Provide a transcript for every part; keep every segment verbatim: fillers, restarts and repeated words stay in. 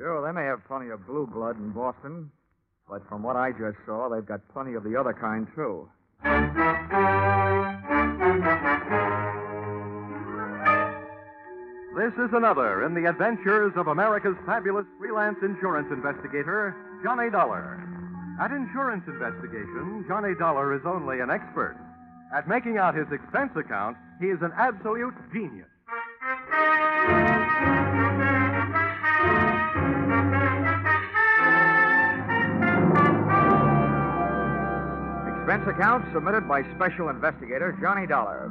Sure, they may have plenty of blue blood in Boston, but from what I just saw, they've got plenty of the other kind, too. This is another in the adventures of America's fabulous freelance insurance investigator, Johnny Dollar. At insurance investigation, Johnny Dollar is only an expert. At making out his expense account, he is an absolute genius. Expense account submitted by Special Investigator Johnny Dollar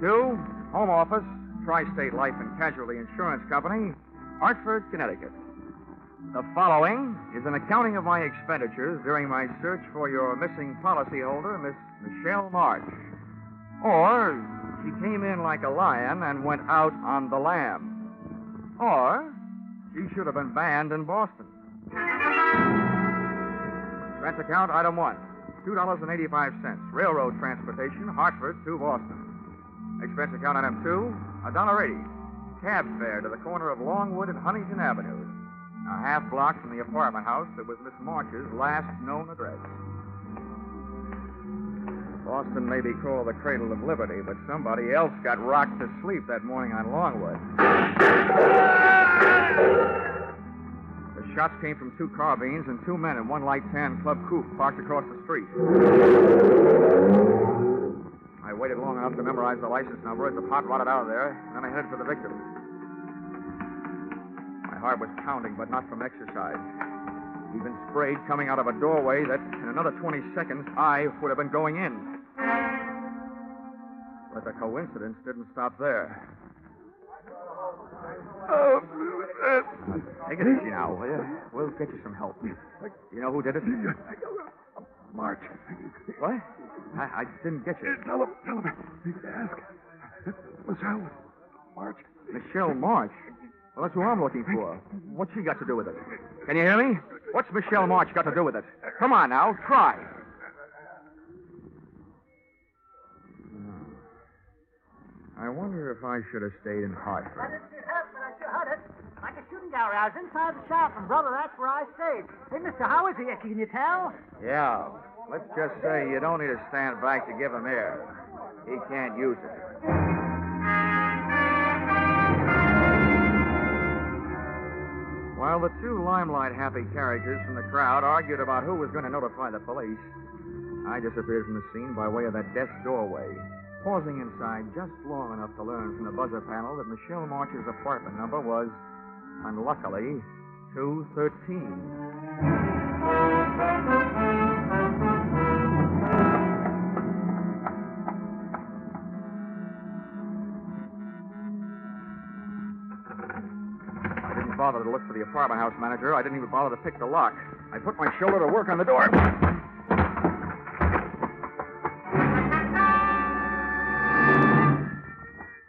to Home Office, Tri-State Life and Casualty Insurance Company, Hartford, Connecticut. The following is an accounting of my expenditures during my search for your missing policyholder, Miss Michelle March. Or, she came in like a lion and went out on the lamb. Or, she should have been banned in Boston. Expense account item one, two dollars and eighty-five cents, railroad transportation, Hartford to Boston. Expense account item two, one dollar and eighty cents, cab fare to the corner of Longwood and Huntington Avenue. A half block from the apartment house that was Miss March's last known address. Boston may be called the Cradle of Liberty, but somebody else got rocked to sleep that morning on Longwood. The shots came from two carbines and two men in one light tan club coupe parked across the street. I waited long enough to memorize the license number as the pot rotted out of there, and then I headed for the victim. My heart was pounding, but not from exercise. Even sprayed coming out of a doorway that, in another twenty seconds, I would have been going in. But the coincidence didn't stop there. Oh, uh, take it easy now, will you? We'll get you some help. You know who did it? March. What? I, I didn't get you. Tell him. Tell him. Ask. Michelle March. Michelle March? Well, that's who I'm looking for. What's she got to do with it? Can you hear me? What's Michelle March got to do with it? Come on now, try. I wonder if I should have stayed in Hartford. I didn't get help, but I sure heard it. Like a shooting gallery. I was inside the shop, and brother, that's where I stayed. Hey, mister, how is he? Can you tell? Yeah. Let's just say you don't need to stand back to give him air. He can't use it. While the two limelight-happy characters from the crowd argued about who was going to notify the police, I disappeared from the scene by way of that death doorway, pausing inside just long enough to learn from the buzzer panel that Michelle March's apartment number was, unluckily, two thirteen. I didn't bother to look for the apartment house manager. I didn't even bother to pick the lock. I put my shoulder to work on the door.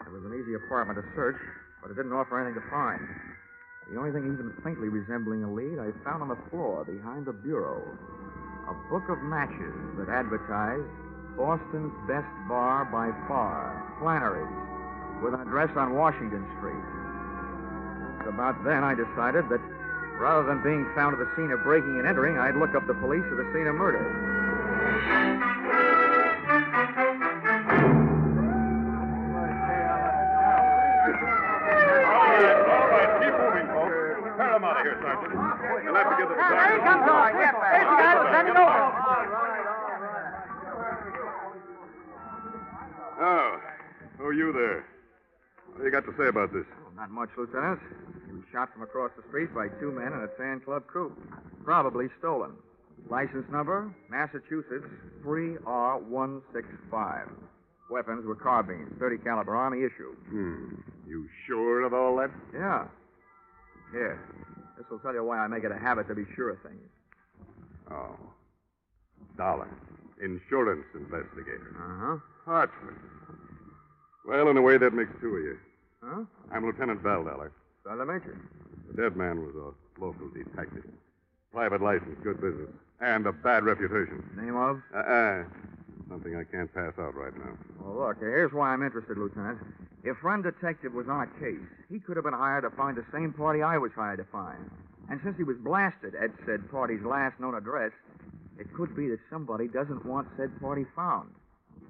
It was an easy apartment to search, but it didn't offer anything to find. The only thing even faintly resembling a lead I found on the floor behind the bureau. A book of matches that advertised Boston's best bar by far, Flannery's, with an address on Washington Street. About then, I decided that rather than being found at the scene of breaking and entering, I'd look up the police at the scene of murder. All right, all right. Keep moving, folks. Tear them out of here, Sergeant. You'll have to get to the doctor. There he comes. All right, get back. There's the guy. We'll send him over. Oh, who are you there? What do you got to say about this? Oh, not much, Lieutenant. He was shot from across the street by two men in a tan club coupe. Probably stolen. License number, Massachusetts three R one six five. Weapons were carbines, thirty caliber Army issue. Hmm. You sure of all that? Yeah. Here. This will tell you why I make it a habit to be sure of things. Oh. Dollar. Insurance investigator. Uh-huh. Hartford. Well, in a way, that makes two of you. Huh? I'm Lieutenant Baldollar. Glad to meet you. The dead man was a local detective. Private license, good business, and a bad reputation. Name of? Uh-uh. Something I can't pass out right now. Well, look, here's why I'm interested, Lieutenant. If Friend Detective was on a case, he could have been hired to find the same party I was hired to find. And since he was blasted at said party's last known address, it could be that somebody doesn't want said party found,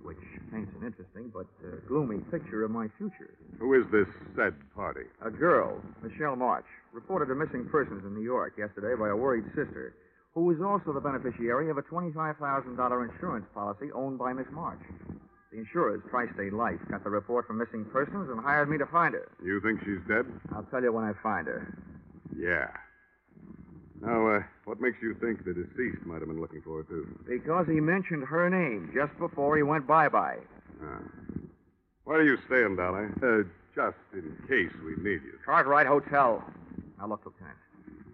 which paints an interesting but uh, gloomy picture of my future. Who is this said party? A girl, Michelle March, reported a missing persons in New York yesterday by a worried sister, who is also the beneficiary of a twenty-five thousand dollars insurance policy owned by Miss March. The insurers, Tri-State Life, got the report from missing persons and hired me to find her. You think she's dead? I'll tell you when I find her. Yeah. Now, uh, what makes you think the deceased might have been looking for her, too? Because he mentioned her name just before he went bye-bye. Ah. Where are you staying, Dollar? Uh, just in case we need you. Cartwright Hotel. Now, look, Lieutenant.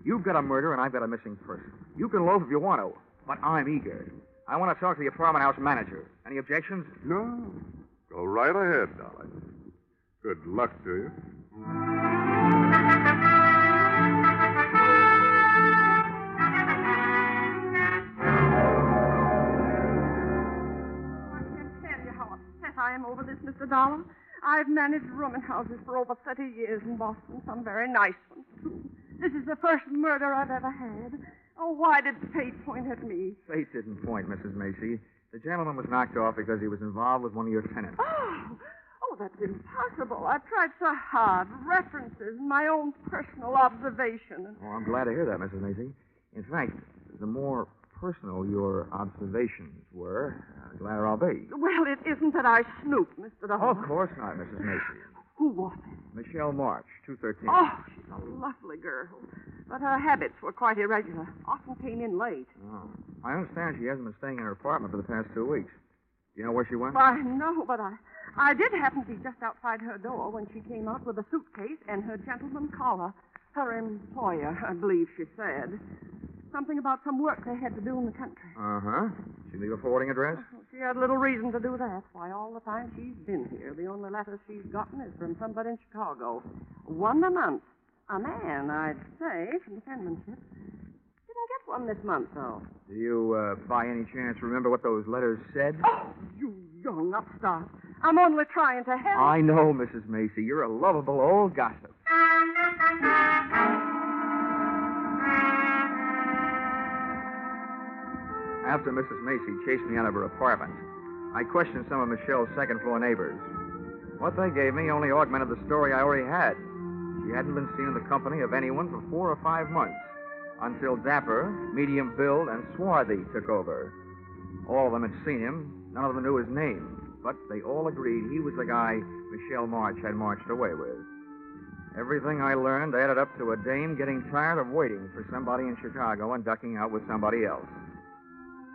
You've got a murder and I've got a missing person. You can loaf if you want to, but I'm eager. I want to talk to the apartment house manager. Any objections? No. Go right ahead, Dollar. Good luck to you. I can't tell you how upset I am over this, Mister Dollar. I've managed rooming houses for over thirty years in Boston, some very nice ones, too. This is the first murder I've ever had. Oh, why did fate point at me? Fate didn't point, Missus Macy. The gentleman was knocked off because he was involved with one of your tenants. Oh, oh, that's impossible. I've tried so hard. References, my own personal observation. Oh, I'm glad to hear that, Missus Macy. In fact, the more personal your observations were, the gladder I'll be. Well, it isn't that I snooped, Mister Dollar. Oh, of course not, Missus Macy. Who was it? Michelle March, two thirteen. Oh, she's a lovely girl. But her habits were quite irregular. Often came in late. Oh. I understand she hasn't been staying in her apartment for the past two weeks. Do you know where she went? Why, no, but I I did happen to be just outside her door when she came out with a suitcase and her gentleman caller. Her employer, I believe she said. Something about some work they had to do in the country. Uh-huh. She leave a forwarding address? She had little reason to do that. Why, all the time she's been here, the only letter she's gotten is from somebody in Chicago. One a month. A man, I'd say, from the penmanship. Didn't get one this month, though. Do you, uh, by any chance, remember what those letters said? Oh, you young upstart. I'm only trying to help. I know, Missus Macy. You're a lovable old gossip. After Missus Macy chased me out of her apartment, I questioned some of Michelle's second-floor neighbors. What they gave me only augmented the story I already had. She hadn't been seen in the company of anyone for four or five months, until Dapper, Medium Bill, and Swarthy took over. All of them had seen him. None of them knew his name, but they all agreed he was the guy Michelle March had marched away with. Everything I learned added up to a dame getting tired of waiting for somebody in Chicago and ducking out with somebody else.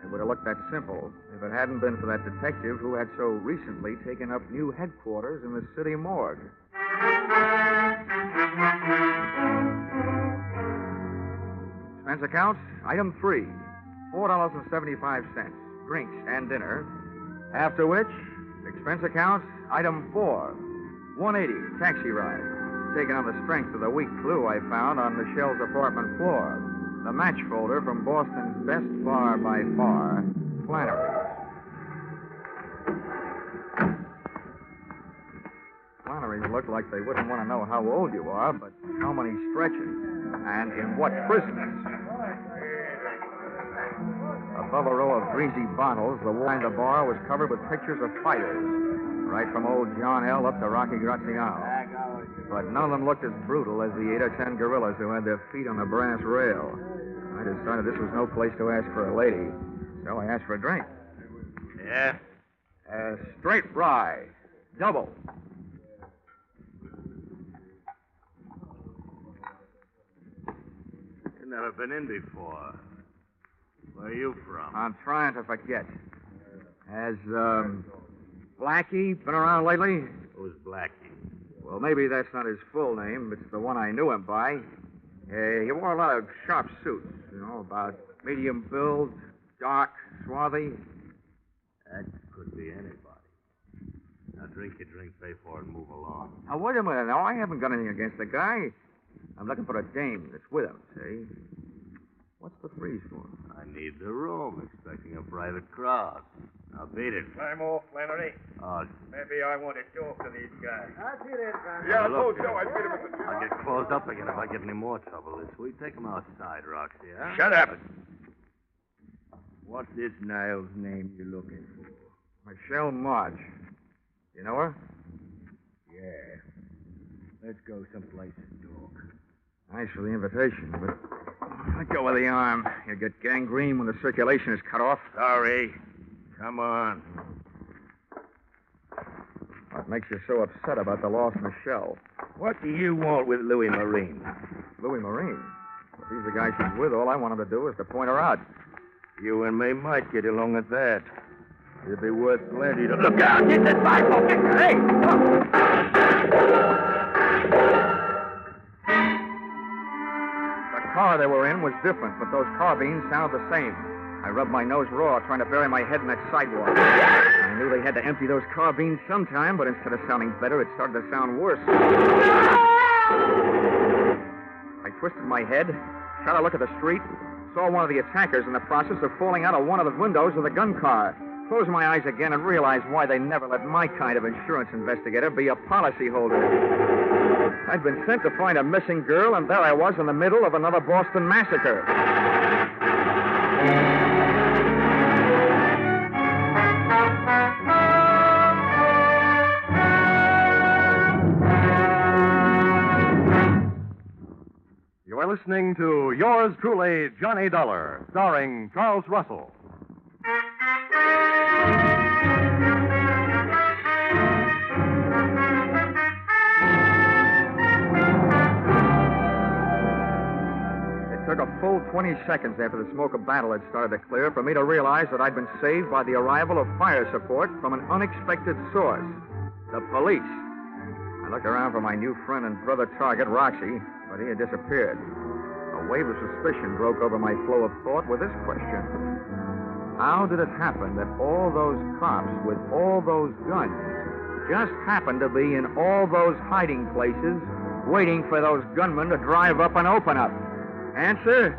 It would have looked that simple if it hadn't been for that detective who had so recently taken up new headquarters in the city morgue. Expense accounts, item three, four dollars and seventy-five cents, drinks and dinner. After which, expense accounts, item four, one hundred eighty dollars, taxi ride, taken on the strength of the weak clue I found on Michelle's apartment floor. The match folder from Boston's best bar by far, Flannery's. Flannery's look like they wouldn't want to know how old you are, but how many stretches and in what prisons. Above a row of greasy bottles, the wall behind the bar was covered with pictures of fighters, right from old John L. up to Rocky Graziano. But none of them looked as brutal as the eight or ten gorillas who had their feet on the brass rail. I decided this was no place to ask for a lady, so I asked for a drink. Yeah. Uh, straight rye. Double. You've never been in before. Where are you from? I'm trying to forget. Has, um, Blackie been around lately? Who's Blackie? Well, maybe that's not his full name. It's the one I knew him by. Uh, he wore a lot of sharp suits, you know, about medium build, dark, swarthy. That could be anybody. Now, drink your drink, pay for it, and move along. Now, wait a minute. Now, I haven't got anything against the guy. I'm looking for a dame that's with him, see? What's the freeze for? I need the room, expecting a private crowd. Now beat it. I'm off, Flannery. Uh, Maybe I want to talk to these guys. I'll see you then, Flannery. Yeah, I told Joe I'd beat him with the... I'll get closed up again if I get any more trouble this week. Take him outside, Roxy, huh? Shut up. What's this Niles name you're looking for? Michelle March. You know her? Yeah. Let's go someplace and talk. Thanks for the invitation, but... Let go of the arm. You'll get gangrene when the circulation is cut off. Sorry. Come on. What makes you so upset about the lost Michelle? What do you want with Louis Marine? Louis Marine? If he's the guy she's with, all I want him to do is to point her out. You and me might get along at that. It'd be worth plenty to... Look out! Get that rifle! Hey! The car they were in was different, but those carbines sounded the same. I rubbed my nose raw, trying to bury my head in that sidewalk. I knew they had to empty those carbines sometime, but instead of sounding better, it started to sound worse. I twisted my head, shot a look at the street, saw one of the attackers in the process of falling out of one of the windows of the gun car. Closed my eyes again and realized why they never let my kind of insurance investigator be a policyholder. I'd been sent to find a missing girl, and there I was in the middle of another Boston massacre. You are listening to Yours Truly, Johnny Dollar, starring Charles Russell. It took a full twenty seconds after the smoke of battle had started to clear for me to realize that I'd been saved by the arrival of fire support from an unexpected source, the police. I looked around for my new friend and brother target, Roxy, but he had disappeared. A wave of suspicion broke over my flow of thought with this question. How did it happen that all those cops with all those guns just happened to be in all those hiding places waiting for those gunmen to drive up and open up? Answer?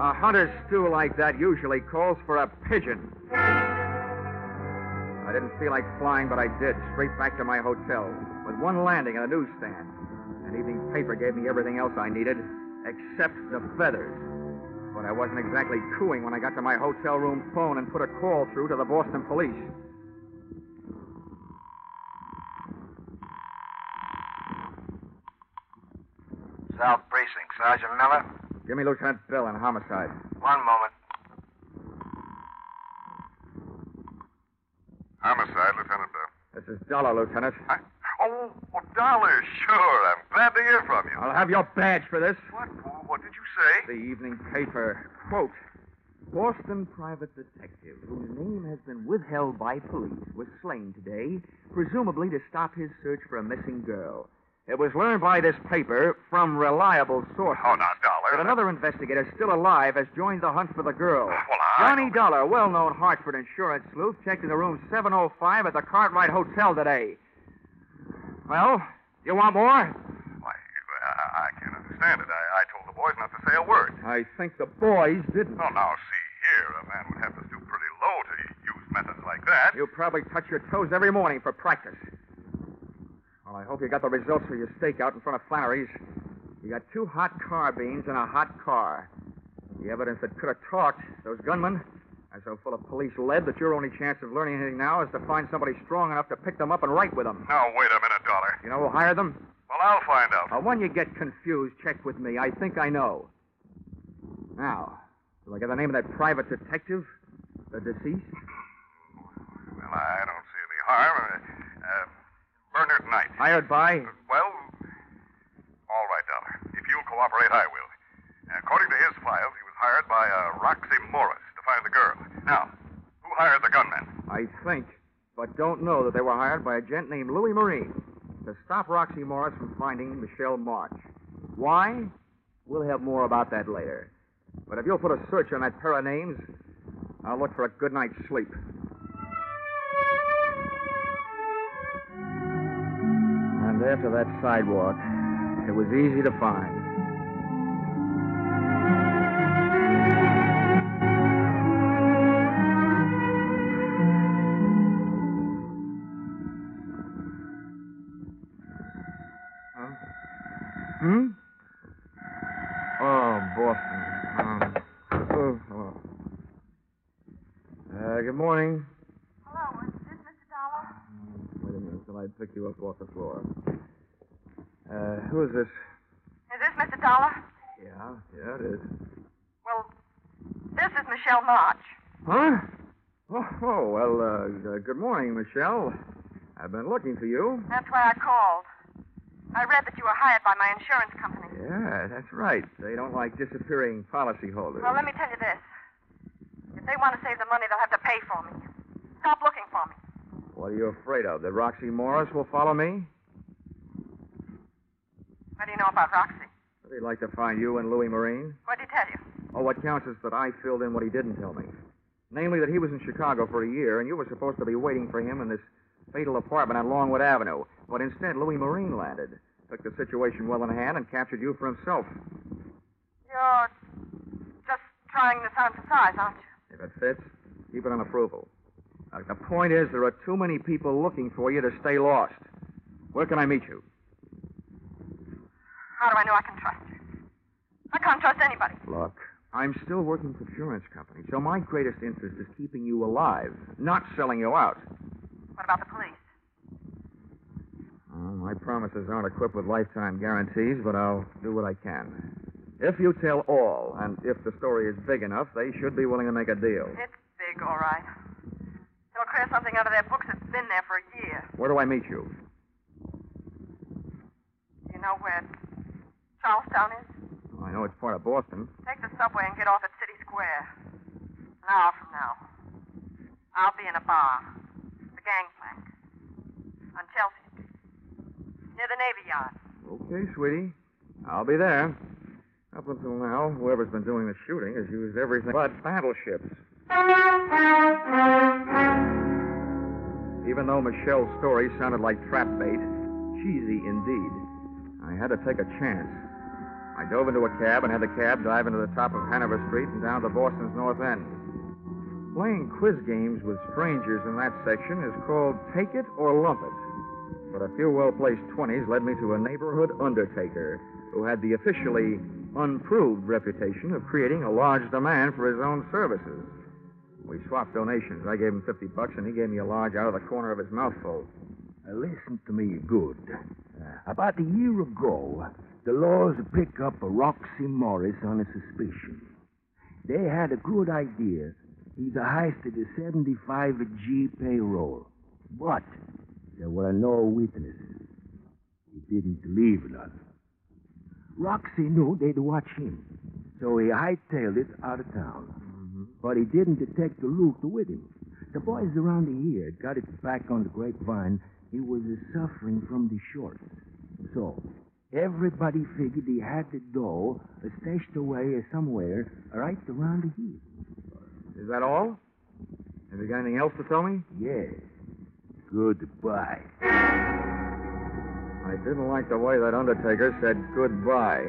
A hunter's stew like that usually calls for a pigeon. I didn't feel like flying, but I did, straight back to my hotel, with one landing at a newsstand. An evening paper gave me everything else I needed, except the feathers. But I wasn't exactly cooing when I got to my hotel room phone and put a call through to the Boston police. South Precinct, Sergeant Miller. Give me Lieutenant Bell on homicide. One moment. Homicide, Lieutenant Bell. This is Dollar, Lieutenant. I... Oh, oh, Dollar, sure. I'm glad to hear from you. I'll have your badge for this. What? What did you say? The evening paper. Quote, Boston private detective whose name has been withheld by police was slain today, presumably to stop his search for a missing girl. It was learned by this paper from reliable sources. Oh, now, Dollar. But another investigator still alive has joined the hunt for the girl. Well, I... Johnny Dollar, well-known Hartford insurance sleuth, checked into room seven oh five at the Cartwright Hotel today. Well, you want more? Why, I, I can't understand it. I, I told the boys not to say a word. I think the boys didn't. Oh, now, see here. A man would have to stoop pretty low to use methods like that. You probably touch your toes every morning for practice. Well, I hope you got the results for your stakeout in front of Flannery's. You got two hot carbines and a hot car. The evidence that could have talked, those gunmen, are so full of police lead that your only chance of learning anything now is to find somebody strong enough to pick them up and right with them. Now, wait a minute, Dollar. You know who hired them? Well, I'll find out. Now, when you get confused, check with me. I think I know. Now, do I get the name of that private detective? The deceased? Well, I don't see any harm. Uh, Bernard Knight. Hired by? Uh, well, all right, Dollar. If you'll cooperate, I will. And according to his files, he was hired by uh, Roxy Morris to find the girl. Now, who hired the gunmen? I think, but don't know that they were hired by a gent named Louis Marine to stop Roxy Morris from finding Michelle March. Why? We'll have more about that later. But if you'll put a search on that pair of names, I'll look for a good night's sleep. After that sidewalk, it was easy to find. Boston. Um, oh, hello. Uh, good morning. Hello, is this Mister Dollar? Wait a minute until I pick you up off the floor. Uh, who is this? Is this Mister Dollar? Yeah, yeah, it is. Well, this is Michelle March. Huh? Oh, oh well, uh, good morning, Michelle. I've been looking for you. That's why I called. I read that you were hired by my insurance company. Yeah, that's right. They don't like disappearing policyholders. Well, let me tell you this. If they want to save the money, they'll have to pay for me. Stop looking for me. What are you afraid of? That Roxy Morris will follow me? What do you know about Roxy? They'd like to find you and Louis Marine. What did he tell you? Oh, what counts is that I filled in what he didn't tell me. Namely, that he was in Chicago for a year, and you were supposed to be waiting for him in this fatal apartment on Longwood Avenue. But instead, Louis Marine landed, took the situation well in hand, and captured you for himself. You're just trying this on for size, aren't you? If it fits, keep it on approval. Now, the point is, there are too many people looking for you to stay lost. Where can I meet you? How do I know I can trust you? I can't trust anybody. Look, I'm still working for the insurance company, so my greatest interest is keeping you alive, not selling you out. What about the police? Well, my promises aren't equipped with lifetime guarantees, but I'll do what I can. If you tell all, and if the story is big enough, they should be willing to make a deal. It's big, all right. They'll clear something out of their books that's been there for a year. Where do I meet you? You know where Charlestown is? Well, I know it's part of Boston. Take the subway and get off at City Square. An hour from now, I'll be in a bar. Gangplank. On Chelsea Street. Near the Navy Yard. Okay, sweetie. I'll be there. Up until now, whoever's been doing the shooting has used everything but battleships. Even though Michelle's story sounded like trap bait, cheesy indeed, I had to take a chance. I dove into a cab and had the cab dive into the top of Hanover Street and down to Boston's North End. Playing quiz games with strangers in that section is called Take It or Lump It. But a few well-placed twenties led me to a neighborhood undertaker who had the officially unproved reputation of creating a large demand for his own services. We swapped donations. I gave him fifty bucks, and he gave me a large out of the corner of his mouthful. Now listen to me good. Uh, about a year ago, the laws picked up a Roxy Morris on a suspicion. They had a good idea. He's a heisted a seventy-five G payroll. But there were no witnesses. He didn't leave none. Roxy knew they'd watch him, so he hightailed it out of town. Mm-hmm. But he didn't detect the loot with him. The boys around here got it back on the grapevine. He was suffering from the shorts. So everybody figured he had the dough stashed away somewhere right around here. Is that all? Have you got anything else to tell me? Yes. Goodbye. I didn't like the way that undertaker said goodbye.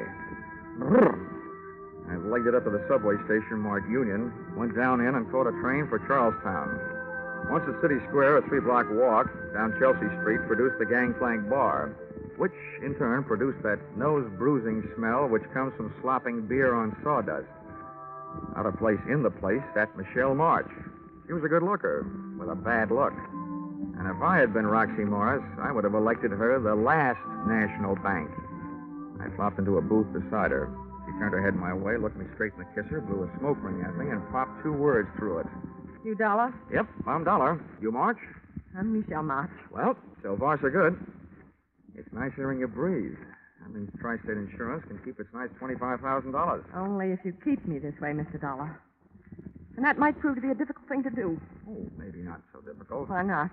I legged it up to the subway station marked Union, went down in and caught a train for Charlestown. Once at City Square, a three-block walk down Chelsea Street produced the Gangplank Bar, which in turn produced that nose-bruising smell which comes from slopping beer on sawdust. Out of place in the place sat Michelle March. She was a good looker with a bad look. And if I had been Roxy Morris, I would have elected her the last national bank. I flopped into a booth beside her. She turned her head my way, looked me straight in the kisser, blew a smoke ring at me, and popped two words through it. You Dollar? Yep, I'm Dollar. You March? I'm Michelle March. Well, so far so good. It's nice hearing you breathe. I mean, Tri-State Insurance can keep its nice twenty-five thousand dollars. Only if you keep me this way, Mister Dollar. And that might prove to be a difficult thing to do. Oh, maybe not so difficult. Why not?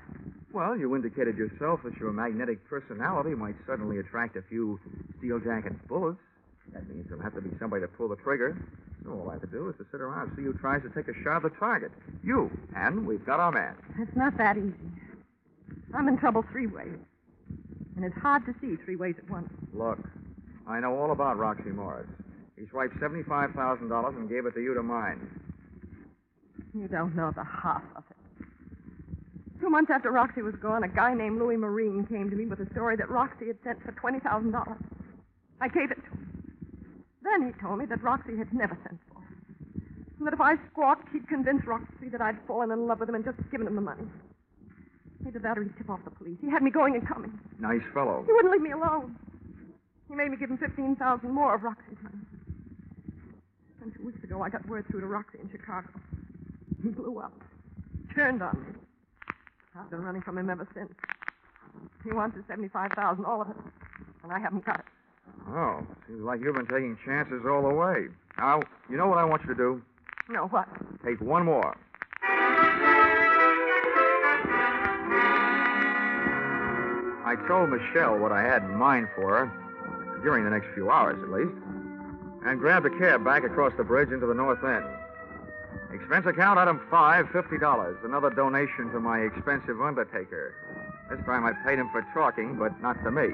Well, you indicated yourself that your magnetic personality might suddenly attract a few steel jacket bullets. That means there'll have to be somebody to pull the trigger. So all I have to do is to sit around and see who tries to take a shot at the target. You. And we've got our man. It's not that easy. I'm in trouble three ways. And it's hard to see three ways at once. Look, I know all about Roxy Morris. He swiped seventy-five thousand dollars and gave it to you to mine. You don't know the half of it. Two months after Roxy was gone, a guy named Louis Marine came to me with a story that Roxy had sent for twenty thousand dollars. I gave it to him. Then Then he told me that Roxy had never sent for him, and that if I squawked, he'd convince Roxy that I'd fallen in love with him and just given him the money. Either that or he'd tip off the police. He had me going and coming. Nice fellow. He wouldn't leave me alone. He made me give him fifteen thousand dollars more of Roxy's money. And two weeks ago, I got word through to Roxy in Chicago. He blew up. Turned on me. I've been running from him ever since. He wants his seventy-five thousand dollars, all of it. And I haven't got it. Oh, seems like you've been taking chances all the way. Now, you know what I want you to do? No, what? Take one more. I told Michelle what I had in mind for her, during the next few hours at least, and grabbed a cab back across the bridge into the North End. Expense account, item five, fifty dollars, another donation to my expensive undertaker. This time I paid him for talking, but not to me.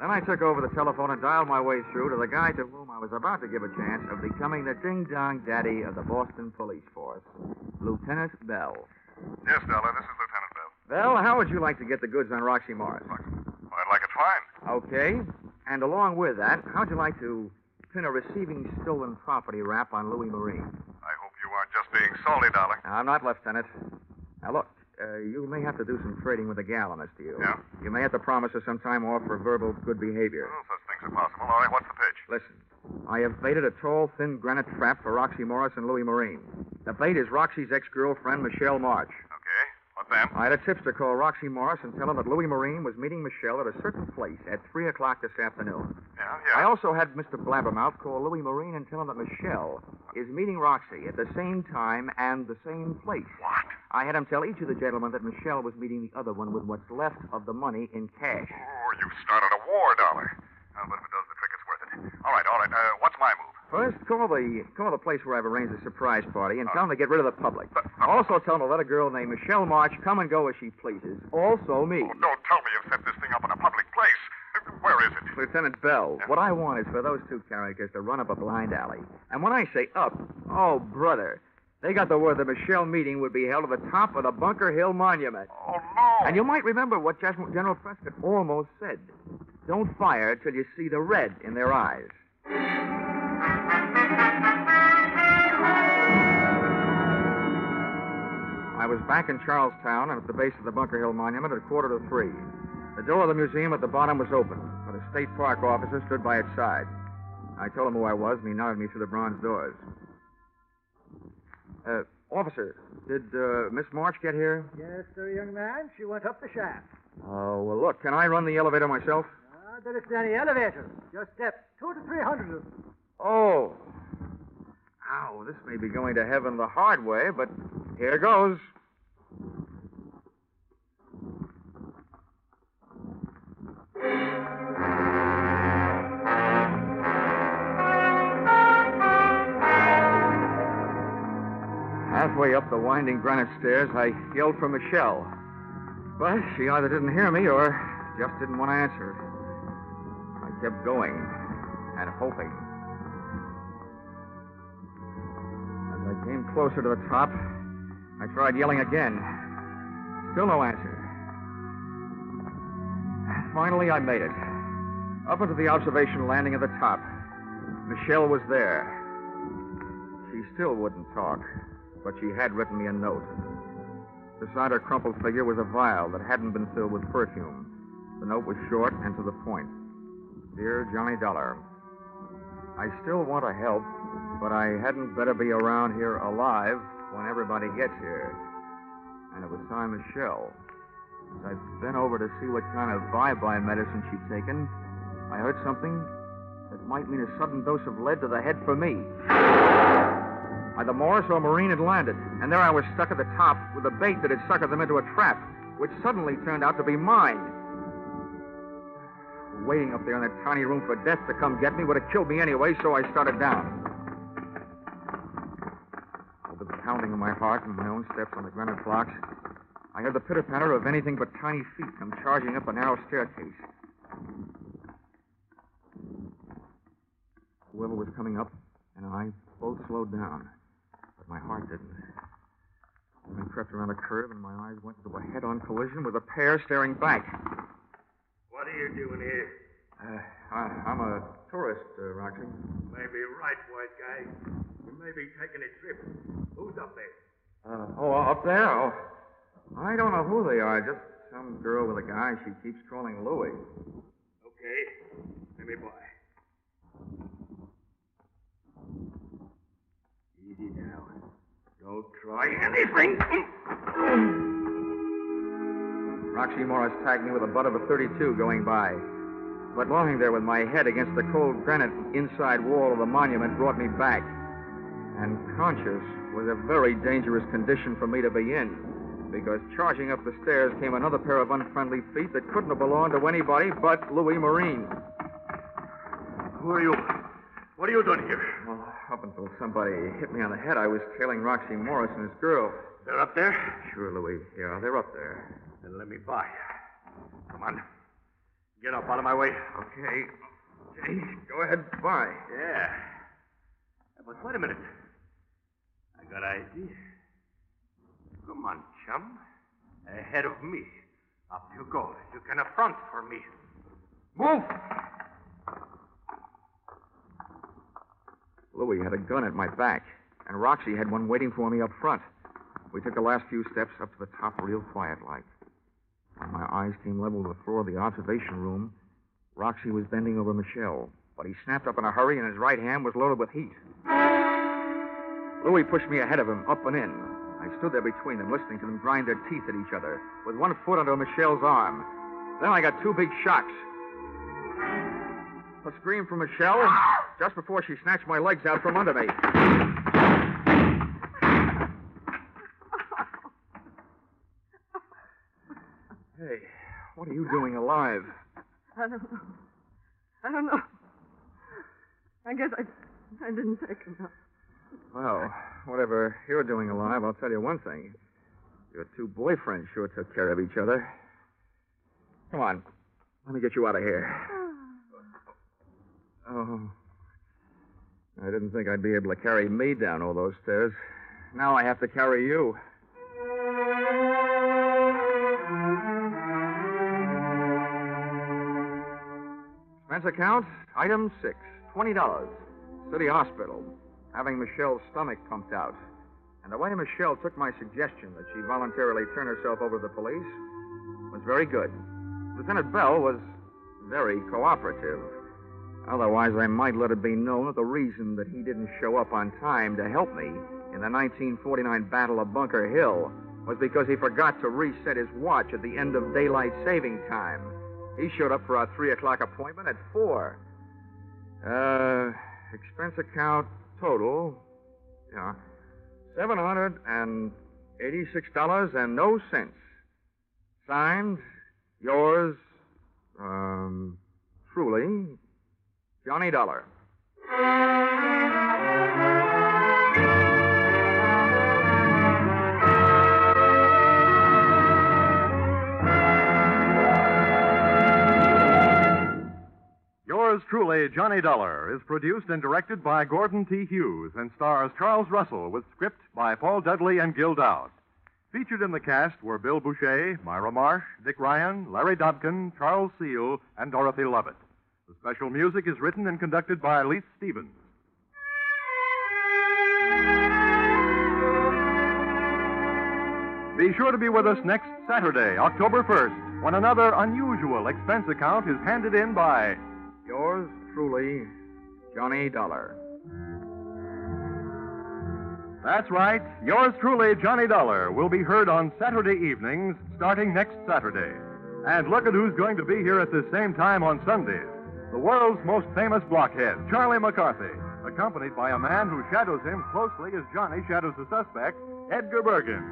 Then I took over the telephone and dialed my way through to the guy to whom I was about to give a chance of becoming the ding-dong daddy of the Boston Police Force, Lieutenant Bell. Yes, Dollar, this is Lieutenant Bell. Bell, how would you like to get the goods on Roxy Morris? Well, I'd like it fine. Okay. And along with that, how'd you like to pin a receiving stolen property rap on Louis Marine? I hope you aren't just being salty, Dollar. No, I'm not, Lieutenant. Now, look. Uh, you may have to do some trading with a gal on this deal. Yeah? You may have to promise her some time off for verbal good behavior. Well, such things are possible. All right, what's the pitch? Listen, I have baited a tall, thin granite trap for Roxy Morris and Louis Marine. The bait is Roxy's ex-girlfriend, Michelle March. Okay, what then? I had a tipster call Roxy Morris and tell him that Louis Marine was meeting Michelle at a certain place at three o'clock this afternoon. Yeah, yeah. I also had Mister Blabbermouth call Louis Marine and tell him that Michelle is meeting Roxy at the same time and the same place. What? I had him tell each of the gentlemen that Michelle was meeting the other one with what's left of the money in cash. Oh, you've started a war, Dollar. Uh, but if it does the trick, it's worth it. All right, all right. Uh, what's my move? First, call the call the place where I've arranged a surprise party and uh, tell them to get rid of the public. Uh, uh, also tell them to let a girl named Michelle March come and go as she pleases. Also me. Oh, don't tell me you've set this thing up in a public place. Where is it? Lieutenant Bell, yeah. What I want is for those two characters to run up a blind alley. And when I say up, oh, brother, they got the word the Michelle meeting would be held at the top of the Bunker Hill Monument. Oh, no. And you might remember what General Prescott almost said. Don't fire till you see the red in their eyes. I was back in Charlestown and at the base of the Bunker Hill Monument at a quarter to three. The door of the museum at the bottom was open, but a state park officer stood by its side. I told him who I was, and he nodded me through the bronze doors. Uh, officer, did uh, Miss March get here? Yes, sir, young man. She went up the shaft. Oh, well, look, can I run the elevator myself? No, there isn't any elevator. Just steps, two to three hundred of them. Oh. Ow, this may be going to heaven the hard way, but here goes. Halfway up the winding granite stairs, I yelled for Michelle. But she either didn't hear me or just didn't want to answer. I kept going and hoping. As I came closer to the top, I tried yelling again. Still no answer. Finally, I made it. Up into the observation landing at the top. Michelle was there. She still wouldn't talk, but she had written me a note. Beside her crumpled figure was a vial that hadn't been filled with perfume. The note was short and to the point. Dear Johnny Dollar, I still want to help, but I hadn't better be around here alive when everybody gets here. And it was signed Michelle. As I bent over to see what kind of bye-bye medicine she'd taken, I heard something that might mean a sudden dose of lead to the head for me. Either Morris or Marine had landed, and there I was stuck at the top with a bait that had suckered them into a trap, which suddenly turned out to be mine. Waiting up there in that tiny room for death to come get me would have killed me anyway, so I started down. With the pounding of my heart and my own steps on the granite blocks, I heard the pitter-patter of anything but tiny feet come charging up a narrow staircase. Whoever was coming up, and I both slowed down, but my heart didn't. I crept around a curve, and my eyes went into a head-on collision with a pair staring back. What are you doing here? Uh, I, I'm a tourist, uh, Roxy. You may be right, white guy. You may be taking a trip. Who's up there? Uh, oh, up there? Oh, I don't know who they are. Just some girl with a guy. She keeps calling Louis. Okay. Let me by. Easy now. Don't try anything. Roxy Morris tagged me with the butt of a thirty-two going by. But lying there with my head against the cold granite inside wall of the monument brought me back. And conscious was a very dangerous condition for me to be in, because charging up the stairs came another pair of unfriendly feet that couldn't have belonged to anybody but Louis Marine. Who are you? What are you doing here? Well, up until somebody hit me on the head, I was tailing Roxy Morris and his girl. They're up there? Sure, Louis. Yeah, they're up there. Then let me by. Come on. Get up out of my way. Okay. Okay. Go ahead. By. Yeah. But wait a minute. I got an idea. Come on, chum. Ahead of me. Up you go. You can affront for me. Move! Louis had a gun at my back, and Roxy had one waiting for me up front. We took the last few steps up to the top real quiet-like. When my eyes came level to the floor of the observation room, Roxy was bending over Michelle, but he snapped up in a hurry, and his right hand was loaded with heat. Louis pushed me ahead of him, up and in. I stood there between them, listening to them grind their teeth at each other, with one foot under Michelle's arm. Then I got two big shocks. A scream from Michelle, just before she snatched my legs out from under me. Hey, what are you doing alive? I don't know. I don't know. I guess I, I didn't take enough. Well, whatever you're doing alive, I'll tell you one thing. Your two boyfriends sure took care of each other. Come on, let me get you out of here. Oh, I didn't think I'd be able to carry me down all those stairs. Now I have to carry you. Expense account, item six, twenty dollars. City hospital, having Michelle's stomach pumped out. And the way Michelle took my suggestion that she voluntarily turn herself over to the police was very good. Lieutenant Bell was very cooperative. Otherwise, I might let it be known that the reason that he didn't show up on time to help me in the nineteen forty-nine Battle of Bunker Hill was because he forgot to reset his watch at the end of daylight saving time. He showed up for our three o'clock appointment at four. Uh, expense account total, yeah, seven hundred eighty-six dollars and no cents. Signed, yours, um, truly... Johnny Dollar. Yours Truly, Johnny Dollar is produced and directed by Gordon T. Hughes and stars Charles Russell with script by Paul Dudley and Gil Dowd. Featured in the cast were Bill Boucher, Myra Marsh, Dick Ryan, Larry Dobkin, Charles Seal, and Dorothy Lovett. The special music is written and conducted by Leith Stevens. Be sure to be with us next Saturday, October first, when another unusual expense account is handed in by... Yours truly, Johnny Dollar. That's right. Yours truly, Johnny Dollar, will be heard on Saturday evenings starting next Saturday. And look at who's going to be here at the same time on Sundays. The world's most famous blockhead, Charlie McCarthy, accompanied by a man who shadows him closely as Johnny shadows the suspect, Edgar Bergen.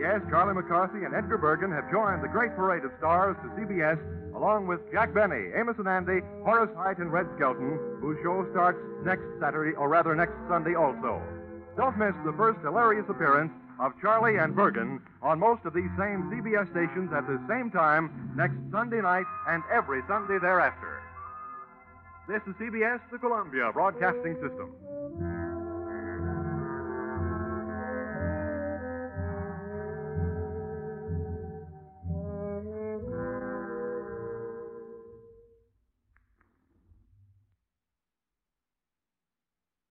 Yes, Charlie McCarthy and Edgar Bergen have joined the great parade of stars to C B S, along with Jack Benny, Amos and Andy, Horace Height, and Red Skelton, whose show starts next Saturday, or rather next Sunday also. Don't miss the first hilarious appearance of Charlie and Bergen on most of these same C B S stations at the same time next Sunday night and every Sunday thereafter. This is C B S, the Columbia Broadcasting System.